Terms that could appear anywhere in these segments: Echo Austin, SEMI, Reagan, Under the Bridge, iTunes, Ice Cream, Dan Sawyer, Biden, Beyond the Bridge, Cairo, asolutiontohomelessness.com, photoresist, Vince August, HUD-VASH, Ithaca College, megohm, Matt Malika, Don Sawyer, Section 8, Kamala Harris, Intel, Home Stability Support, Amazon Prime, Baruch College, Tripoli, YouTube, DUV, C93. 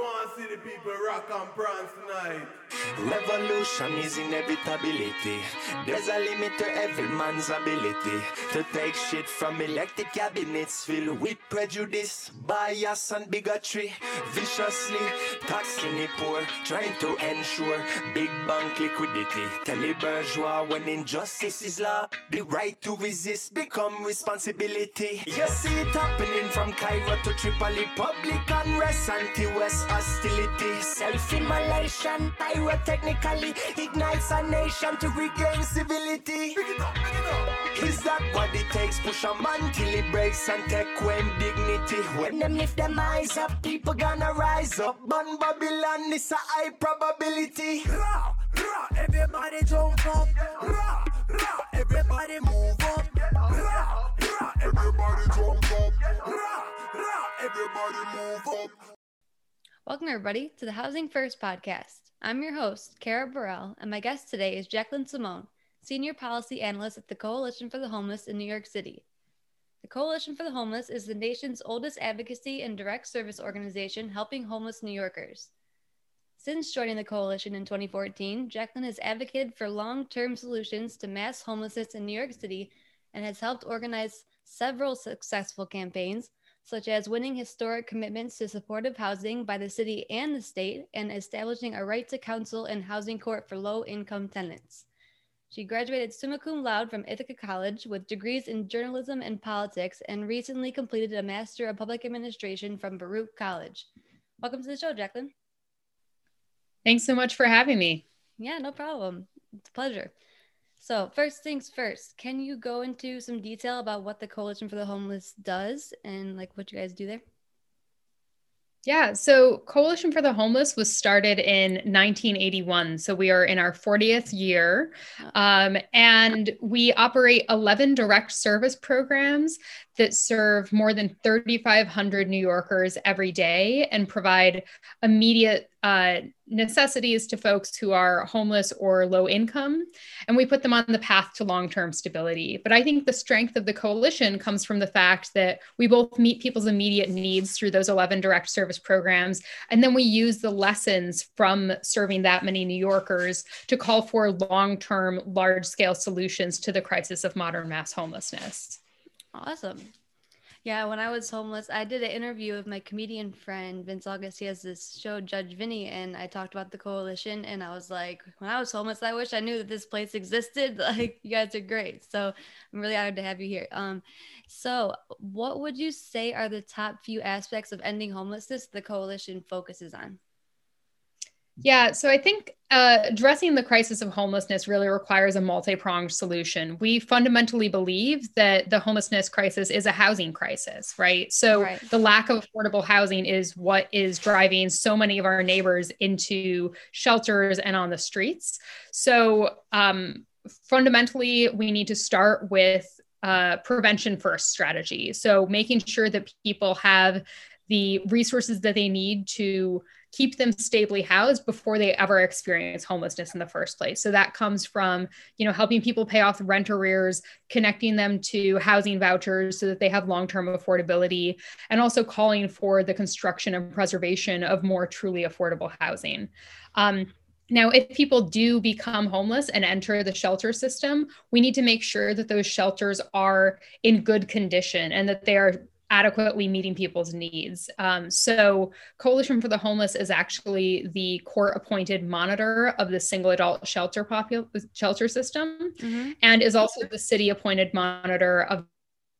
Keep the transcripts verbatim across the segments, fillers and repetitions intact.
want to see the people rock and prance tonight. Revolution is inevitability. There's a limit to every man's ability to take shit from elected cabinets filled with prejudice, bias and bigotry. Viciously taxing the poor, trying to ensure big bank liquidity. Tell the bourgeois when injustice is law, the right to resist become responsibility. You see it happening from Cairo to Tripoli. Public unrest, anti-West hostility, self-immolation, pyrotechnically ignites a nation to regain civility. Pick it up, pick it up. Is that what it takes? Push a man till he breaks and take away dignity. When them lift them eyes up, people gonna rise up. Burn Babylon, it's a high probability. Rah, rah, everybody jump up. Rah, rah, everybody move up. Rah, rah, everybody jump up. Rah, rah, everybody move up. Welcome, everybody, to the Housing First podcast. I'm your host, Kara Birrell, and my guest today is Jacquelyn Simone, Senior Policy Analyst at the Coalition for the Homeless in New York City. The Coalition for the Homeless is the nation's oldest advocacy and direct service organization helping homeless New Yorkers. Since joining the Coalition in twenty fourteen, Jacquelyn has advocated for long-term solutions to mass homelessness in New York City and has helped organize several successful campaigns, such as winning historic commitments to supportive housing by the city and the state and establishing a right to counsel and housing court for low-income tenants. She graduated summa cum laude from Ithaca College with degrees in journalism and politics and recently completed a Master of Public Administration from Baruch College. Welcome to the show, Jacquelyn. Thanks so much for having me. Yeah, no problem. It's a pleasure. So first things first, can you go into some detail about what the Coalition for the Homeless does and like what you guys do there? Yeah, so Coalition for the Homeless was started in nineteen eighty-one. So we are in our fortieth year, um, and we operate eleven direct service programs that serve more than thirty-five hundred New Yorkers every day and provide immediate uh, necessities to folks who are homeless or low income. And we put them on the path to long-term stability. But I think the strength of the coalition comes from the fact that we both meet people's immediate needs through those eleven direct service programs. And then we use the lessons from serving that many New Yorkers to call for long-term, large-scale solutions to the crisis of modern mass homelessness. Awesome. Yeah, when I was homeless, I did an interview with my comedian friend, Vince August. He has this show, Judge Vinny, and I talked about the coalition, and I was like, when I was homeless, I wish I knew that this place existed. Like, you guys are great. So I'm really honored to have you here. Um, so what would you say are the top few aspects of ending homelessness the coalition focuses on? Yeah, so I think uh, addressing the crisis of homelessness really requires a multi-pronged solution. We fundamentally believe that the homelessness crisis is a housing crisis, right? So right. The lack of affordable housing is what is driving so many of our neighbors into shelters and on the streets. So um, fundamentally, we need to start with uh, prevention first strategy. So making sure that people have the resources that they need to keep them stably housed before they ever experience homelessness in the first place. So that comes from, you know, helping people pay off rent arrears, connecting them to housing vouchers so that they have long-term affordability, and also calling for the construction and preservation of more truly affordable housing. Um, Now, if people do become homeless and enter the shelter system, we need to make sure that those shelters are in good condition and that they are adequately meeting people's needs. Um, so Coalition for the Homeless is actually the court appointed monitor of the single adult shelter popul- shelter system, mm-hmm. and is also the city appointed monitor of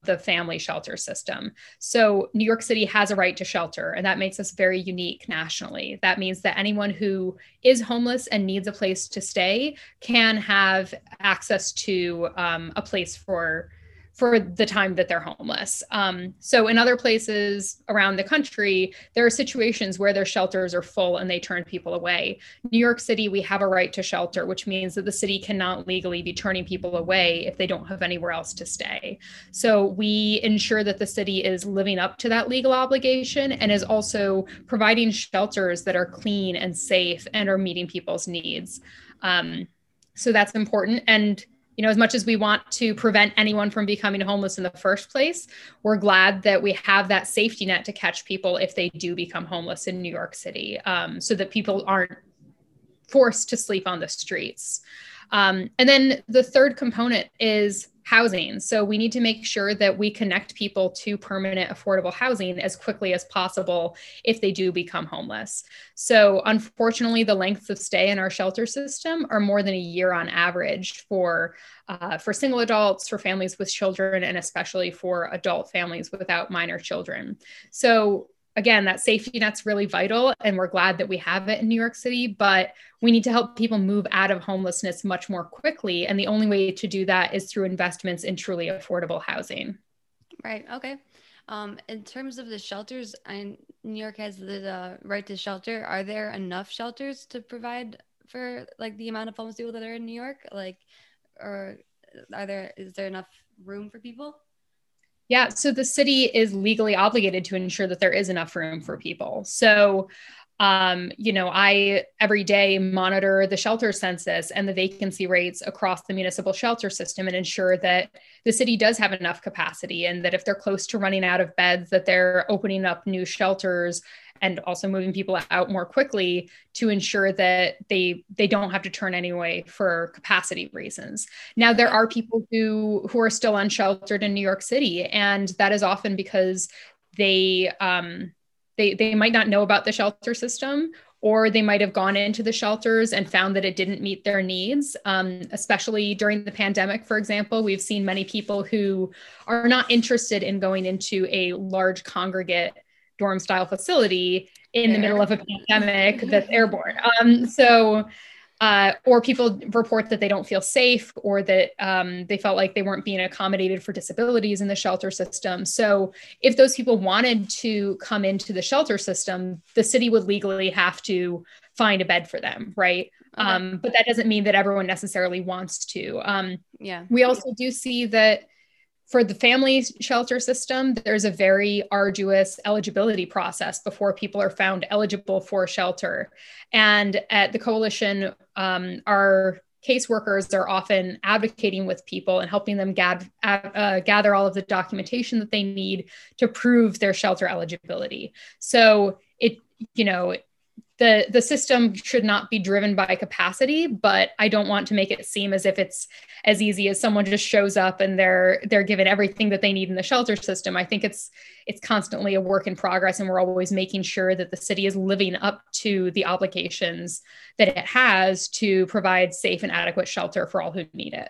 the family shelter system. So New York City has a right to shelter, and that makes us very unique nationally. That means that anyone who is homeless and needs a place to stay can have access to um, a place for for the time that they're homeless. Um, so in other places around the country, there are situations where their shelters are full and they turn people away. New York City, we have a right to shelter, which means that the city cannot legally be turning people away if they don't have anywhere else to stay. So we ensure that the city is living up to that legal obligation and is also providing shelters that are clean and safe and are meeting people's needs. Um, so that's important. And you know, as much as we want to prevent anyone from becoming homeless in the first place, we're glad that we have that safety net to catch people if they do become homeless in New York City, um, so that people aren't forced to sleep on the streets. Um, and then the third component is housing. So we need to make sure that we connect people to permanent affordable housing as quickly as possible if they do become homeless. So unfortunately, the lengths of stay in our shelter system are more than a year on average for uh, for single adults, for families with children, and especially for adult families without minor children. So again, that safety net's really vital, and we're glad that we have it in New York City, but we need to help people move out of homelessness much more quickly. And the only way to do that is through investments in truly affordable housing. Right. Okay. Um, in terms of the shelters, I, New York has the uh, right to shelter. Are there enough shelters to provide for like the amount of homeless people that are in New York? Like, or are there, is there enough room for people? Yeah, so the city is legally obligated to ensure that there is enough room for people. So, um, you know, I every day monitor the shelter census and the vacancy rates across the municipal shelter system and ensure that the city does have enough capacity, and that if they're close to running out of beds, that they're opening up new shelters and also moving people out more quickly to ensure that they they don't have to turn anyway for capacity reasons. Now, there are people who, who are still unsheltered in New York City, and that is often because they, um, they, they might not know about the shelter system, or they might have gone into the shelters and found that it didn't meet their needs. Um, especially during the pandemic, for example, we've seen many people who are not interested in going into a large congregate dorm style facility in the middle of a pandemic that's airborne. Um, so, uh, or people report that they don't feel safe, or that um, they felt like they weren't being accommodated for disabilities in the shelter system. So if those people wanted to come into the shelter system, the city would legally have to find a bed for them, right? Okay. Um, but that doesn't mean that everyone necessarily wants to. Um, yeah. We also do see that for the family shelter system, there's a very arduous eligibility process before people are found eligible for shelter. And at the Coalition, um, our caseworkers are often advocating with people and helping them gad- uh, gather all of the documentation that they need to prove their shelter eligibility. So it, you know, The, the system should not be driven by capacity, but I don't want to make it seem as if it's as easy as someone just shows up and they're they're given everything that they need in the shelter system. I think it's it's constantly a work in progress, and we're always making sure that the city is living up to the obligations that it has to provide safe and adequate shelter for all who need it.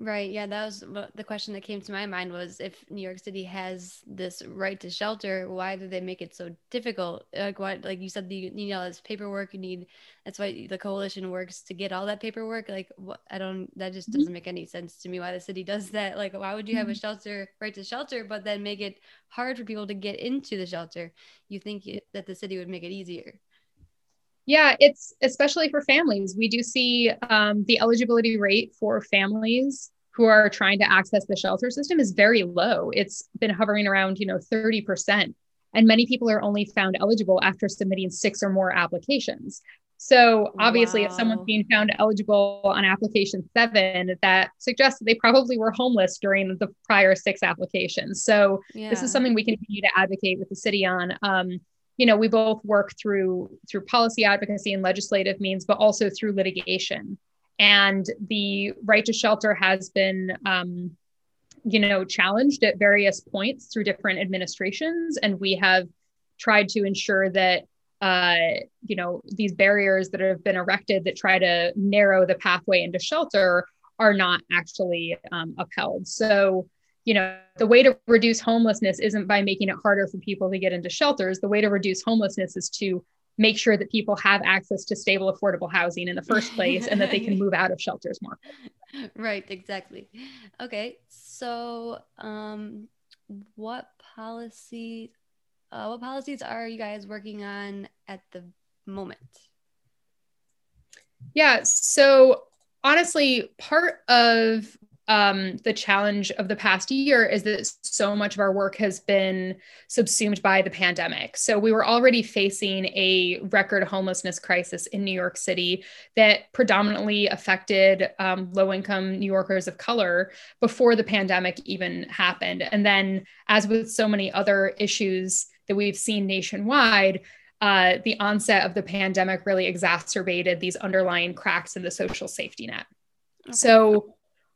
Right. Yeah, that was the question that came to my mind, was if New York City has this right to shelter, why do they make it so difficult? Like what, like you said, you need all this paperwork. You need, that's why the Coalition works to get all that paperwork. Like what, I don't, that just doesn't make any sense to me why the city does that. Like, why would you have a shelter, right to shelter, but then make it hard for people to get into the shelter? You think it, that the city would make it easier. Yeah, it's especially for families. We do see um, the eligibility rate for families who are trying to access the shelter system is very low. It's been hovering around, you know, thirty percent. And many people are only found eligible after submitting six or more applications. So obviously, wow. If someone's being found eligible on application seven, that suggests that they probably were homeless during the prior six applications. So yeah. This is something we continue to advocate with the city on. Um, You know, we both work through through policy advocacy and legislative means, but also through litigation. And the right to shelter has been, um, you know, challenged at various points through different administrations. And we have tried to ensure that, uh, you know, these barriers that have been erected that try to narrow the pathway into shelter are not actually um, upheld. So, you know, the way to reduce homelessness isn't by making it harder for people to get into shelters. The way to reduce homelessness is to make sure that people have access to stable, affordable housing in the first place and that they can move out of shelters more. Right, exactly. Okay, so um, what policy, uh, what policies are you guys working on at the moment? Yeah, so honestly, part of um, the challenge of the past year is that so much of our work has been subsumed by the pandemic. So we were already facing a record homelessness crisis in New York City that predominantly affected um, low-income New Yorkers of color before the pandemic even happened. And then, as with so many other issues that we've seen nationwide, uh, the onset of the pandemic really exacerbated these underlying cracks in the social safety net. Okay. So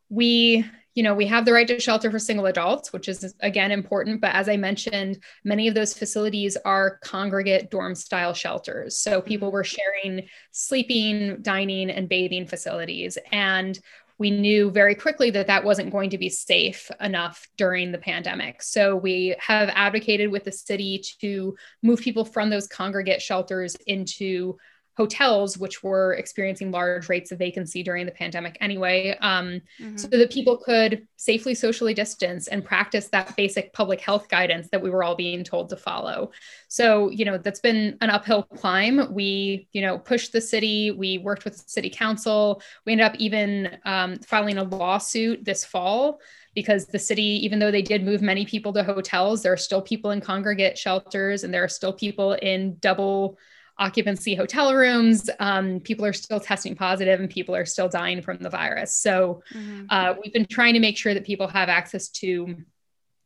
we, you know, we have the right to shelter for single adults, which is, again, important. But as I mentioned, many of those facilities are congregate dorm style shelters. So people were sharing sleeping, dining, and bathing facilities. And we knew very quickly that that wasn't going to be safe enough during the pandemic. So we have advocated with the city to move people from those congregate shelters into hotels, which were experiencing large rates of vacancy during the pandemic anyway, um, mm-hmm. so that people could safely socially distance and practice that basic public health guidance that we were all being told to follow. So, you know, that's been an uphill climb. We, you know, pushed the city, we worked with the city council, we ended up even um, filing a lawsuit this fall, because the city, even though they did move many people to hotels, there are still people in congregate shelters, and there are still people in double occupancy hotel rooms. Um, people are still testing positive and people are still dying from the virus. So mm-hmm. uh, we've been trying to make sure that people have access to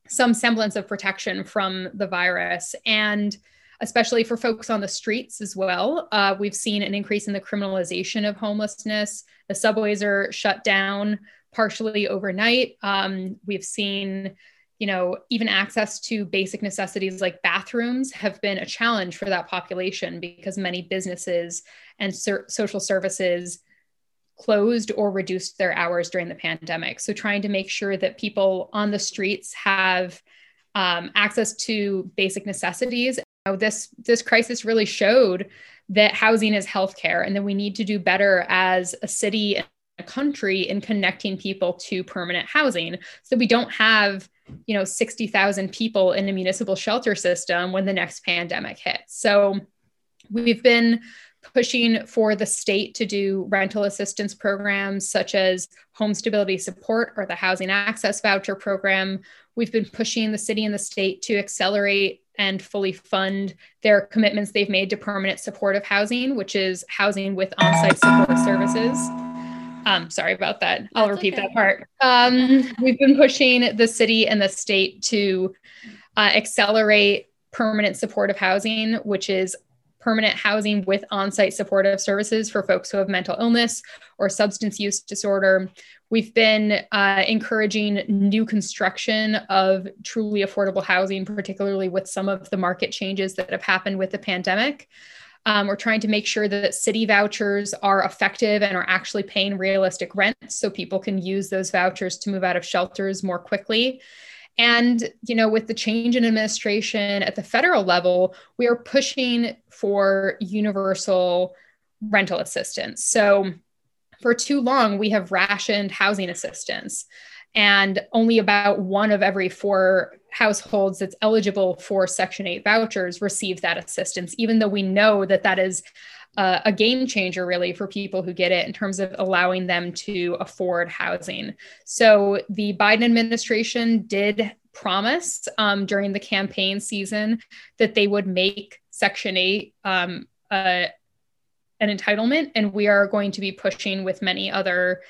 some semblance of protection from the virus. And especially for folks on the streets as well, uh, we've seen an increase in the criminalization of homelessness. The subways are shut down partially overnight. Um, we've seen you know, even access to basic necessities like bathrooms have been a challenge for that population, because many businesses and ser- social services closed or reduced their hours during the pandemic. So trying to make sure that people on the streets have um, access to basic necessities. You know, this, this crisis really showed that housing is healthcare, and that we need to do better as a city and a country in connecting people to permanent housing, so we don't have you know, sixty thousand people in a municipal shelter system when the next pandemic hits. So we've been pushing for the state to do rental assistance programs such as Home Stability Support or the Housing Access Voucher Program. We've been pushing the city and the state to accelerate and fully fund their commitments they've made to permanent supportive housing, which is housing with on-site support services. Um, sorry about that. I'll That's repeat okay. that part. Um, we've been pushing the city and the state to uh, accelerate permanent supportive housing, which is permanent housing with on-site supportive services for folks who have mental illness or substance use disorder. We've been uh, encouraging new construction of truly affordable housing, particularly with some of the market changes that have happened with the pandemic. Um, we're trying to make sure that city vouchers are effective and are actually paying realistic rents, so people can use those vouchers to move out of shelters more quickly. And, you know, with the change in administration at the federal level, we are pushing for universal rental assistance. So for too long, we have rationed housing assistance, and only about one of every four households that's eligible for Section eight vouchers receive that assistance, even though we know that that is uh, a game changer really for people who get it in terms of allowing them to afford housing. So the Biden administration did promise um, during the campaign season that they would make Section eight um, uh, an entitlement, and we are going to be pushing with many other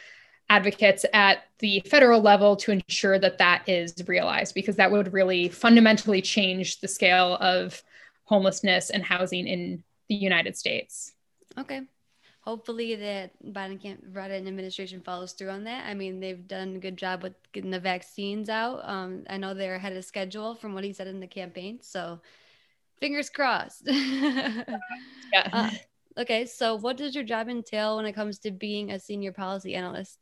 advocates at the federal level to ensure that that is realized, because that would really fundamentally change the scale of homelessness and housing in the United States. Okay. Hopefully that Biden can't, Biden administration follows through on that. I mean, they've done a good job with getting the vaccines out. Um, I know they're ahead of schedule from what he said in the campaign. So fingers crossed. yeah. Uh, okay. So what does your job entail when it comes to being a senior policy analyst?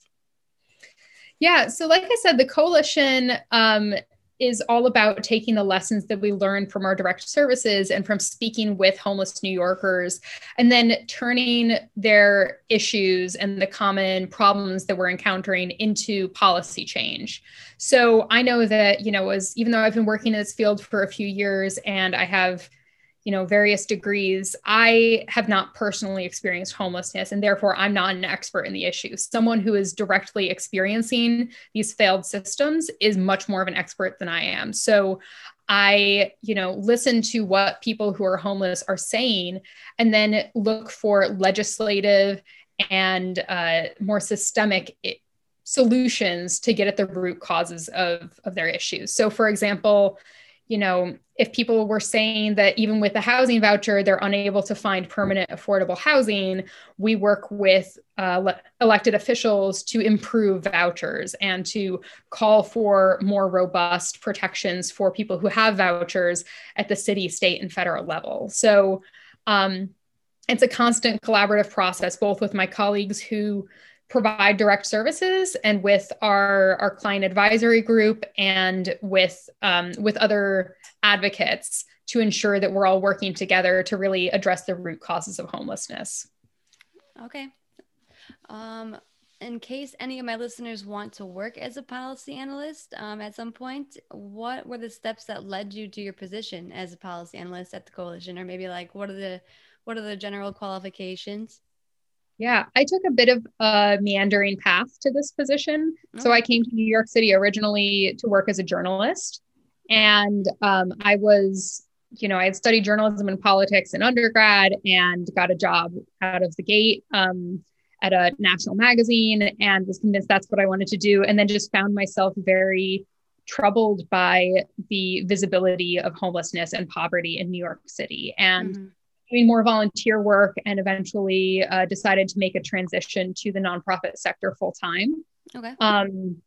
Yeah. So like I said, the coalition um, is all about taking the lessons that we learned from our direct services and from speaking with homeless New Yorkers, and then turning their issues and the common problems that we're encountering into policy change. So I know that, you know, as even though I've been working in this field for a few years and I have you know, various degrees. I have not personally experienced homelessness, and therefore I'm not an expert in the issue. Someone who is directly experiencing these failed systems is much more of an expert than I am. So I, you know, listen to what people who are homeless are saying, and then look for legislative and uh, more systemic solutions to get at the root causes of, of their issues. So for example, you know, if people were saying that even with the housing voucher, they're unable to find permanent affordable housing, we work with uh, le- elected officials to improve vouchers and to call for more robust protections for people who have vouchers at the city, state, and federal level. So um, it's a constant collaborative process, both with my colleagues who provide direct services and with our, our client advisory group and with, um, with other advocates, to ensure that we're all working together to really address the root causes of homelessness. Okay. Um, in case any of my listeners want to work as a policy analyst um, at some point, what were the steps that led you to your position as a policy analyst at the Coalition? Or maybe like, what are the, what are the general qualifications? Yeah, I took a bit of a meandering path to this position. Oh. So I came to New York City originally to work as a journalist. And um, I was, you know, I had studied journalism and politics in undergrad and got a job out of the gate um, at a national magazine, and was convinced that's what I wanted to do. And then just found myself very troubled by the visibility of homelessness and poverty in New York City. And mm-hmm. doing more volunteer work, and eventually uh, decided to make a transition to the nonprofit sector full time. Okay. Um,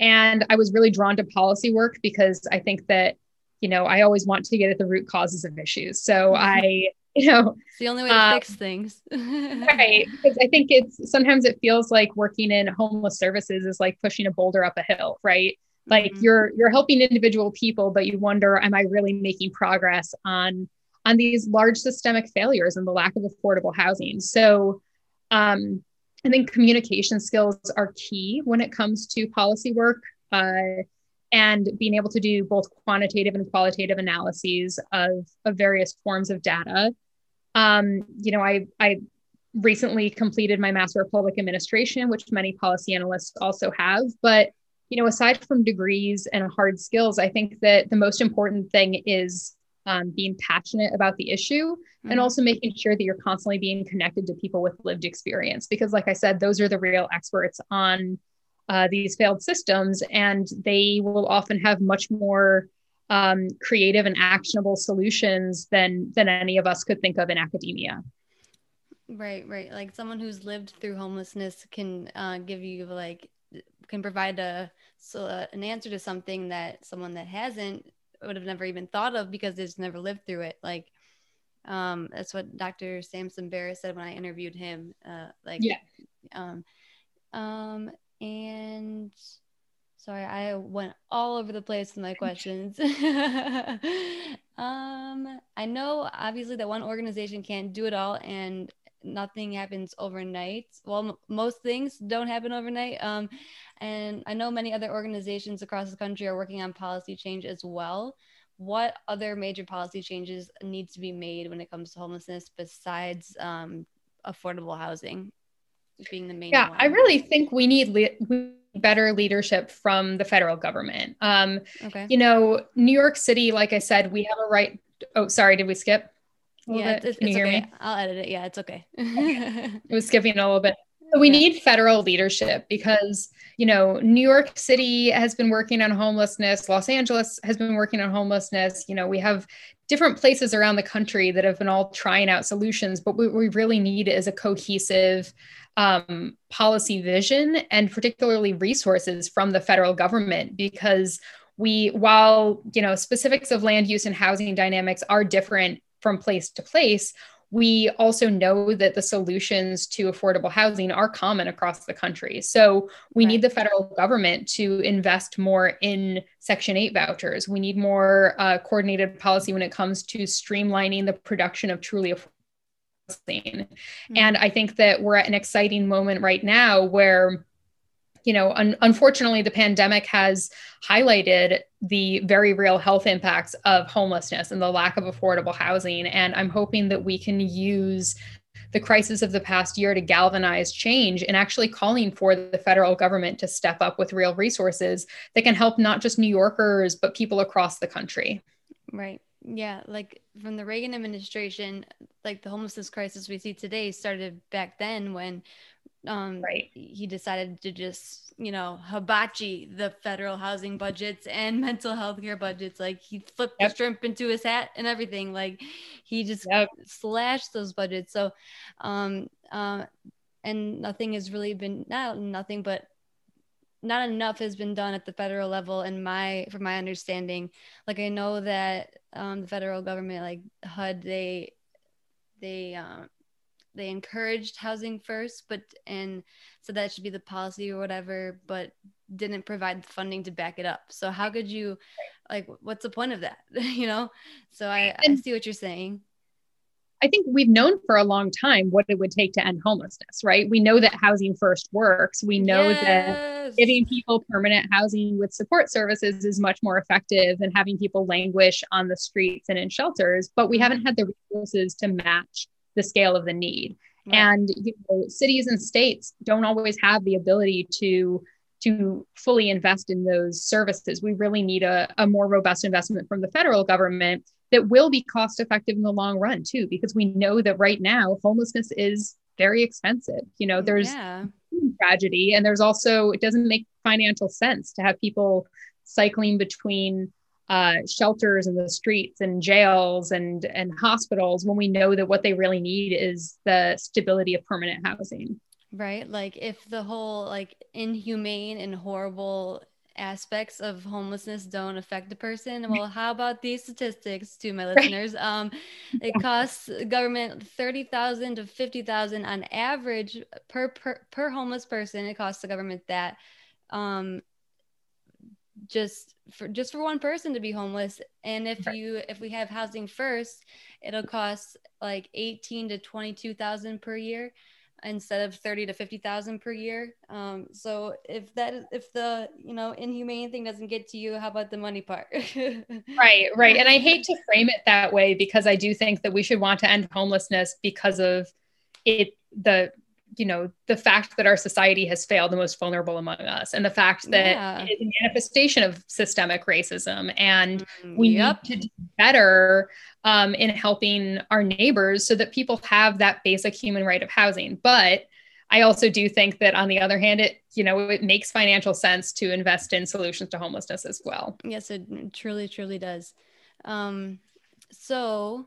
and I was really drawn to policy work because I think that, you know, I always want to get at the root causes of issues. So I, you know, it's the only way to um, fix things. Right. Because I think it's, sometimes it feels like working in homeless services is like pushing a boulder up a hill, right? Like mm-hmm. you're, you're helping individual people, but you wonder, am I really making progress on on these large systemic failures and the lack of affordable housing. So um, I think communication skills are key when it comes to policy work uh, and being able to do both quantitative and qualitative analyses of, of various forms of data. Um, you know, I, I recently completed my Master of Public Administration, which many policy analysts also have, but you know, aside from degrees and hard skills, I think that the most important thing is Um, being passionate about the issue, mm-hmm. and also making sure that you're constantly being connected to people with lived experience. Because like I said, those are the real experts on uh, these failed systems, and they will often have much more um, creative and actionable solutions than, than any of us could think of in academia. Right, right. Like someone who's lived through homelessness can uh, give you like, can provide a, so, uh, an answer to something that someone that hasn't would have never even thought of because they just never lived through it. Like, um, that's what Doctor Samson Barris said when I interviewed him. Uh, like, yeah. um, um, and sorry, I went all over the place with my questions. um, I know obviously that one organization can't do it all and nothing happens overnight. Well, m- most things don't happen overnight. Um, and I know many other organizations across the country are working on policy change as well. What other major policy changes need to be made when it comes to homelessness besides um, affordable housing being the main yeah, one? Yeah, I really think we need le- we need better leadership from the federal government. Um, okay. You know, New York City, like I said, we have a right. Oh, sorry, did we skip? Yeah, it's, it's, Can you it's hear okay. me? I'll edit it. Yeah, it's okay. okay. It was skipping a little bit. So we need federal leadership because, you know, New York City has been working on homelessness. Los Angeles has been working on homelessness. You know, we have different places around the country that have been all trying out solutions, but what we really need is a cohesive um, policy vision and particularly resources from the federal government, because we, while, you know, specifics of land use and housing dynamics are different from place to place, we also know that the solutions to affordable housing are common across the country. So we right. need the federal government to invest more in Section eight vouchers. We need more uh, coordinated policy when it comes to streamlining the production of truly affordable housing. Mm-hmm. And I think that we're at an exciting moment right now where, you know, un- unfortunately, the pandemic has highlighted the very real health impacts of homelessness and the lack of affordable housing. And I'm hoping that we can use the crisis of the past year to galvanize change and actually calling for the federal government to step up with real resources that can help not just New Yorkers, but people across the country. Right. Yeah. Like from the Reagan administration, like the homelessness crisis we see today started back then when um, right. he decided to just, you know, hibachi the federal housing budgets and mental health care budgets. Like he flipped yep. the shrimp into his hat and everything. Like he just yep. slashed those budgets. So, um, uh, and nothing has really been, not nothing, but not enough has been done at the federal level. And my, from my understanding, like I know that, um, the federal government, like H U D, they, they, um, they encouraged housing first, but, and so that should be the policy or whatever, but didn't provide the funding to back it up. So how could you, like, what's the point of that? You know? So I, I see what you're saying. I think we've known for a long time what it would take to end homelessness, right? We know that housing first works. We know yes. that giving people permanent housing with support services is much more effective than having people languish on the streets and in shelters, but we haven't had the resources to match the scale of the need. Right. And you know, cities and states don't always have the ability to to fully invest in those services. We really need a, a more robust investment from the federal government that will be cost effective in the long run too, because we know that right now homelessness is very expensive. You know, there's yeah. tragedy, and there's also, it doesn't make financial sense to have people cycling between Uh, shelters and the streets and jails and and hospitals when we know that what they really need is the stability of permanent housing. Right. Like if the whole like inhumane and horrible aspects of homelessness don't affect the person, well, how about these statistics to my listeners? Right. Um, it yeah. costs government thirty thousand dollars to fifty thousand dollars on average per, per per homeless person. It costs the government that um, just for just for one person to be homeless. And if right. you if we have housing first, it'll cost like eighteen to twenty-two thousand per year instead of thirty to fifty thousand per year. Um, so if that if the you know inhumane thing doesn't get to you, how about the money part? right, right. And I hate to frame it that way because I do think that we should want to end homelessness because of it the you know, the fact that our society has failed the most vulnerable among us, and the fact that yeah. it is a manifestation of systemic racism, and we yep. need to do better um, in helping our neighbors so that people have that basic human right of housing. But I also do think that on the other hand, it, you know, it makes financial sense to invest in solutions to homelessness as well. Yes, it truly, truly does. Um, so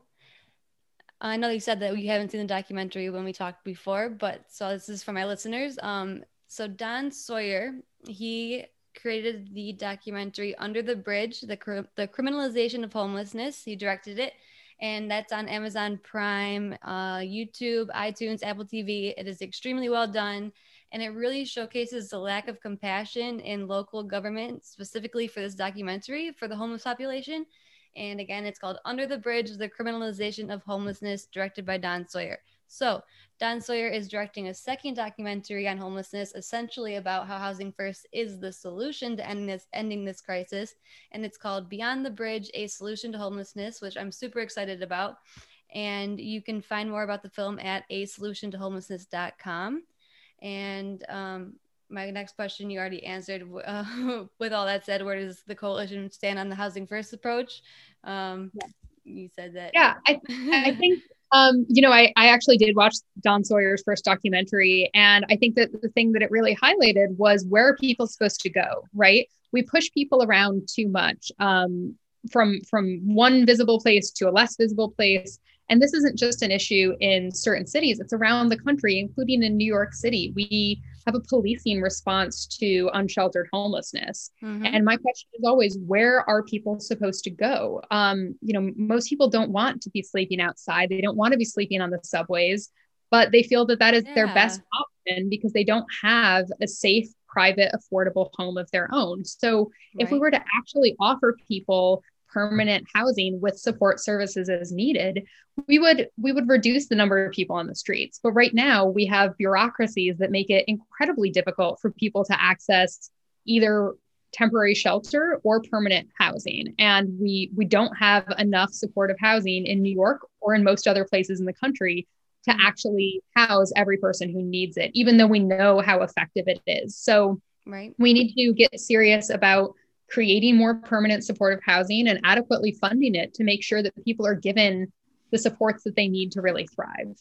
I know you said that you haven't seen the documentary when we talked before, but so this is for my listeners. Um, so Dan Sawyer, he created the documentary Under the Bridge, the, cr- the criminalization of homelessness. He directed it, and that's on Amazon Prime, uh, YouTube, iTunes, Apple T V. It is extremely well done, and it really showcases the lack of compassion in local government, specifically for this documentary, for the homeless population. And again, it's called Under the Bridge, the Criminalization of Homelessness, directed by Don Sawyer. So Don Sawyer is directing a second documentary on homelessness, essentially about how housing first is the solution to ending this, ending this crisis. And it's called Beyond the Bridge, a Solution to Homelessness, which I'm super excited about. And you can find more about the film at a solution to homelessness dot com. And um, my next question you already answered. Uh, with all that said, where does the coalition stand on the housing first approach? Um, yeah. You said that. Yeah, I, I think, um, you know, I, I actually did watch Don Sawyer's first documentary. And I think that the thing that it really highlighted was where are people supposed to go, right? We push people around too much um, from, from one visible place to a less visible place. And this isn't just an issue in certain cities, it's around the country, including in New York City. We have a policing response to unsheltered homelessness. Mm-hmm. And my question is always, where are people supposed to go? Um, you know, most people don't want to be sleeping outside. They don't want to be sleeping on the subways, but they feel that that is yeah. their best option because they don't have a safe, private, affordable home of their own. So right. if we were to actually offer people permanent housing with support services as needed, we would we would reduce the number of people on the streets. But right now we have bureaucracies that make it incredibly difficult for people to access either temporary shelter or permanent housing. And we we don't have enough supportive housing in New York or in most other places in the country to actually house every person who needs it, even though we know how effective it is. So right. we need to get serious about creating more permanent supportive housing and adequately funding it to make sure that people are given the supports that they need to really thrive.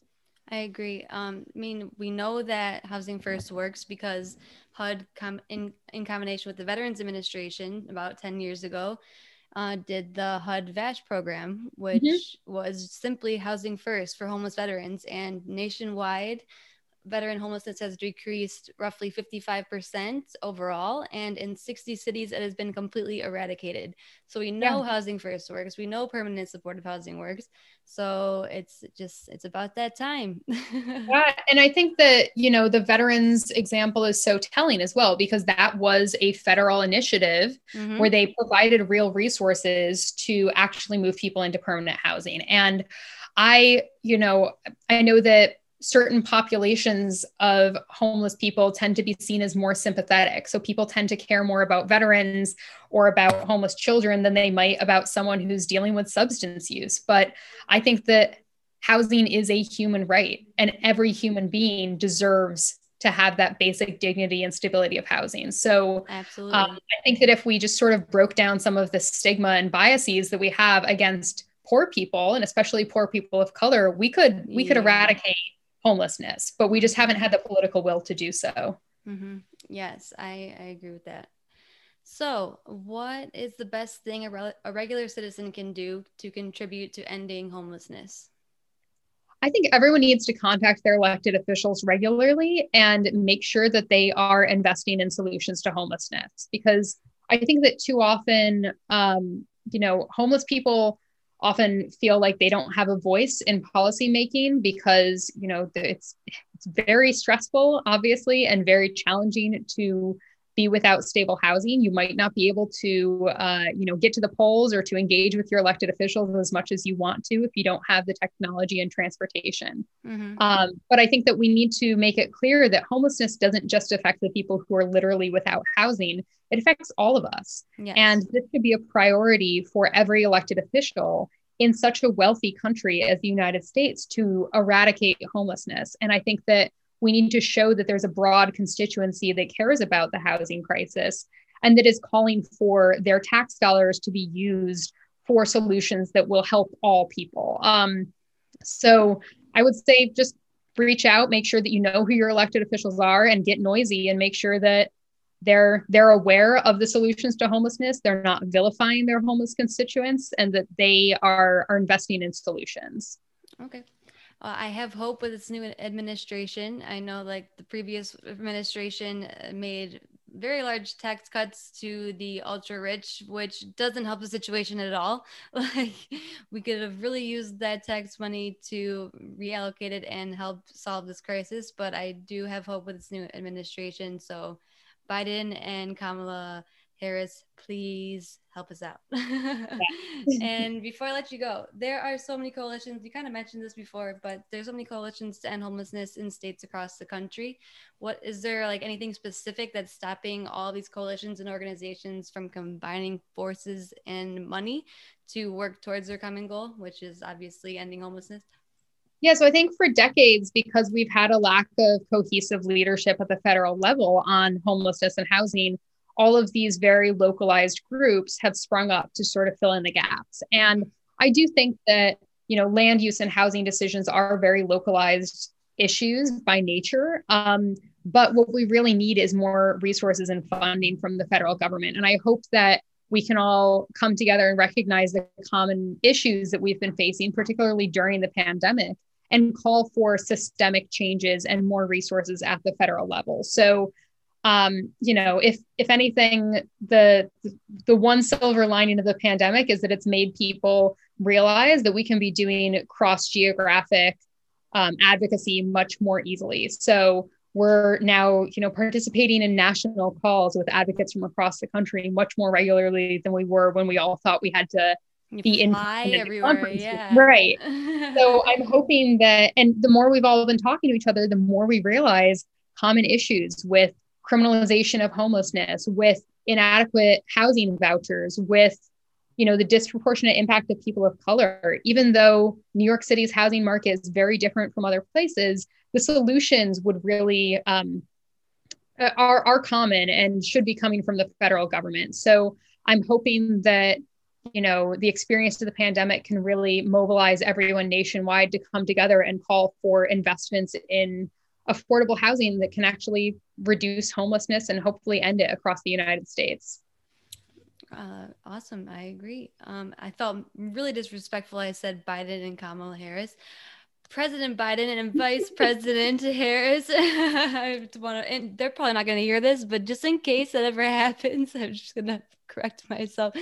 I agree. Um, I mean, we know that Housing First works because H U D, com- in, in combination with the Veterans Administration about ten years ago, uh, did the H U D-VASH program, which mm-hmm. was simply Housing First for homeless veterans. And nationwide, veteran homelessness has decreased roughly fifty-five percent overall. And in sixty cities, it has been completely eradicated. So we know yeah. Housing First works. We know permanent supportive housing works. So it's just, it's about that time. yeah, and I think that, you know, the veterans example is so telling as well, because that was a federal initiative mm-hmm. where they provided real resources to actually move people into permanent housing. And I, you know, I know that certain populations of homeless people tend to be seen as more sympathetic. So people tend to care more about veterans or about homeless children than they might about someone who's dealing with substance use. But I think that housing is a human right, and every human being deserves to have that basic dignity and stability of housing. So Absolutely. Um, I think that if we just sort of broke down some of the stigma and biases that we have against poor people, and especially poor people of color, we could, we yeah. could eradicate homelessness, but we just haven't had the political will to do so. Mm-hmm. Yes, I, I agree with that. So what is the best thing a, re- a regular citizen can do to contribute to ending homelessness? I think everyone needs to contact their elected officials regularly and make sure that they are investing in solutions to homelessness, because I think that too often, um, you know, homeless people often feel like they don't have a voice in policymaking because, you know, it's it's very stressful, obviously, and very challenging to be without stable housing. You might not be able to, uh, you know, get to the polls or to engage with your elected officials as much as you want to if you don't have the technology and transportation. Mm-hmm. Um, but I think that we need to make it clear that homelessness doesn't just affect the people who are literally without housing. It affects all of us. Yes. And this should be a priority for every elected official in such a wealthy country as the United States to eradicate homelessness. And I think that we need to show that there's a broad constituency that cares about the housing crisis and that is calling for their tax dollars to be used for solutions that will help all people. Um, so I would say just reach out, make sure that you know who your elected officials are, and get noisy and make sure that they're they're aware of the solutions to homelessness. They're not vilifying their homeless constituents, and that they are, are investing in solutions. Okay. Uh, I have hope with this new administration. I know, like, the previous administration made very large tax cuts to the ultra rich, which doesn't help the situation at all. Like, we could have really used that tax money to reallocate it and help solve this crisis. But I do have hope with this new administration. So Biden and Kamala Harris, please help us out. And before I let you go, there are so many coalitions. You kind of mentioned this before, but there's so many coalitions to end homelessness in states across the country. What is there, like, anything specific that's stopping all these coalitions and organizations from combining forces and money to work towards their common goal, which is obviously ending homelessness? Yeah, so I think for decades, because we've had a lack of cohesive leadership at the federal level on homelessness and housing, all of these very localized groups have sprung up to sort of fill in the gaps. And I do think that, you know, land use and housing decisions are very localized issues by nature. Um, but what we really need is more resources and funding from the federal government. And I hope that we can all come together and recognize the common issues that we've been facing, particularly during the pandemic, and call for systemic changes and more resources at the federal level. So Um, you know, if if anything, the the one silver lining of the pandemic is that it's made people realize that we can be doing cross-geographic um, advocacy much more easily. So we're now, you know, participating in national calls with advocates from across the country much more regularly than we were when we all thought we had to you be in everywhere. Yeah. Right. So I'm hoping that, and the more we've all been talking to each other, the more we realize common issues with criminalization of homelessness, with inadequate housing vouchers, with, you know, the disproportionate impact of people of color. Even though New York City's housing market is very different from other places, the solutions would really um, are, are common and should be coming from the federal government. So I'm hoping that, you know, the experience of the pandemic can really mobilize everyone nationwide to come together and call for investments in affordable housing that can actually reduce homelessness and hopefully end it across the United States. Uh, awesome. I agree. Um, I felt really disrespectful. I said Biden and Kamala Harris. President Biden and Vice President Harris. I want to, and they're probably not going to hear this, but just in case that ever happens, I'm just going to correct myself.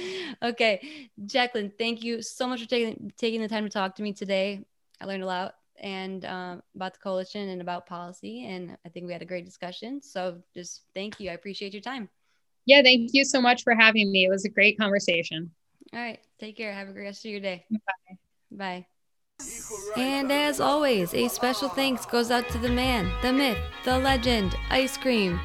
Okay. Jacquelyn, thank you so much for taking, taking the time to talk to me today. I learned a lot and um, about the coalition and about policy. And I think we had a great discussion. So just thank you. I appreciate your time. Yeah, thank you so much for having me. It was a great conversation. All right. Take care. Have a great rest of your day. Bye. Bye. And as always, a special thanks goes out to the man, the myth, the legend, Ice Cream,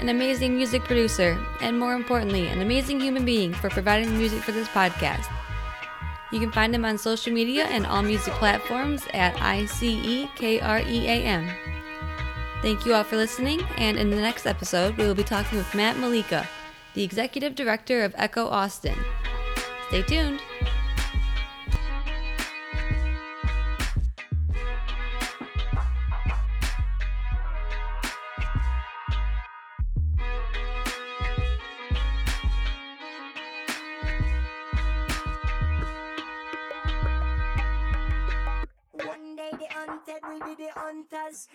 an amazing music producer, and more importantly, an amazing human being for providing the music for this podcast. You can find him on social media and all music platforms at I C E K R E A M. Thank you all for listening, and in the next episode, we will be talking with Matt Malika, the Executive Director of Echo Austin. Stay tuned.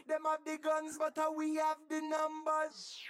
Them have the guns, but we have the numbers.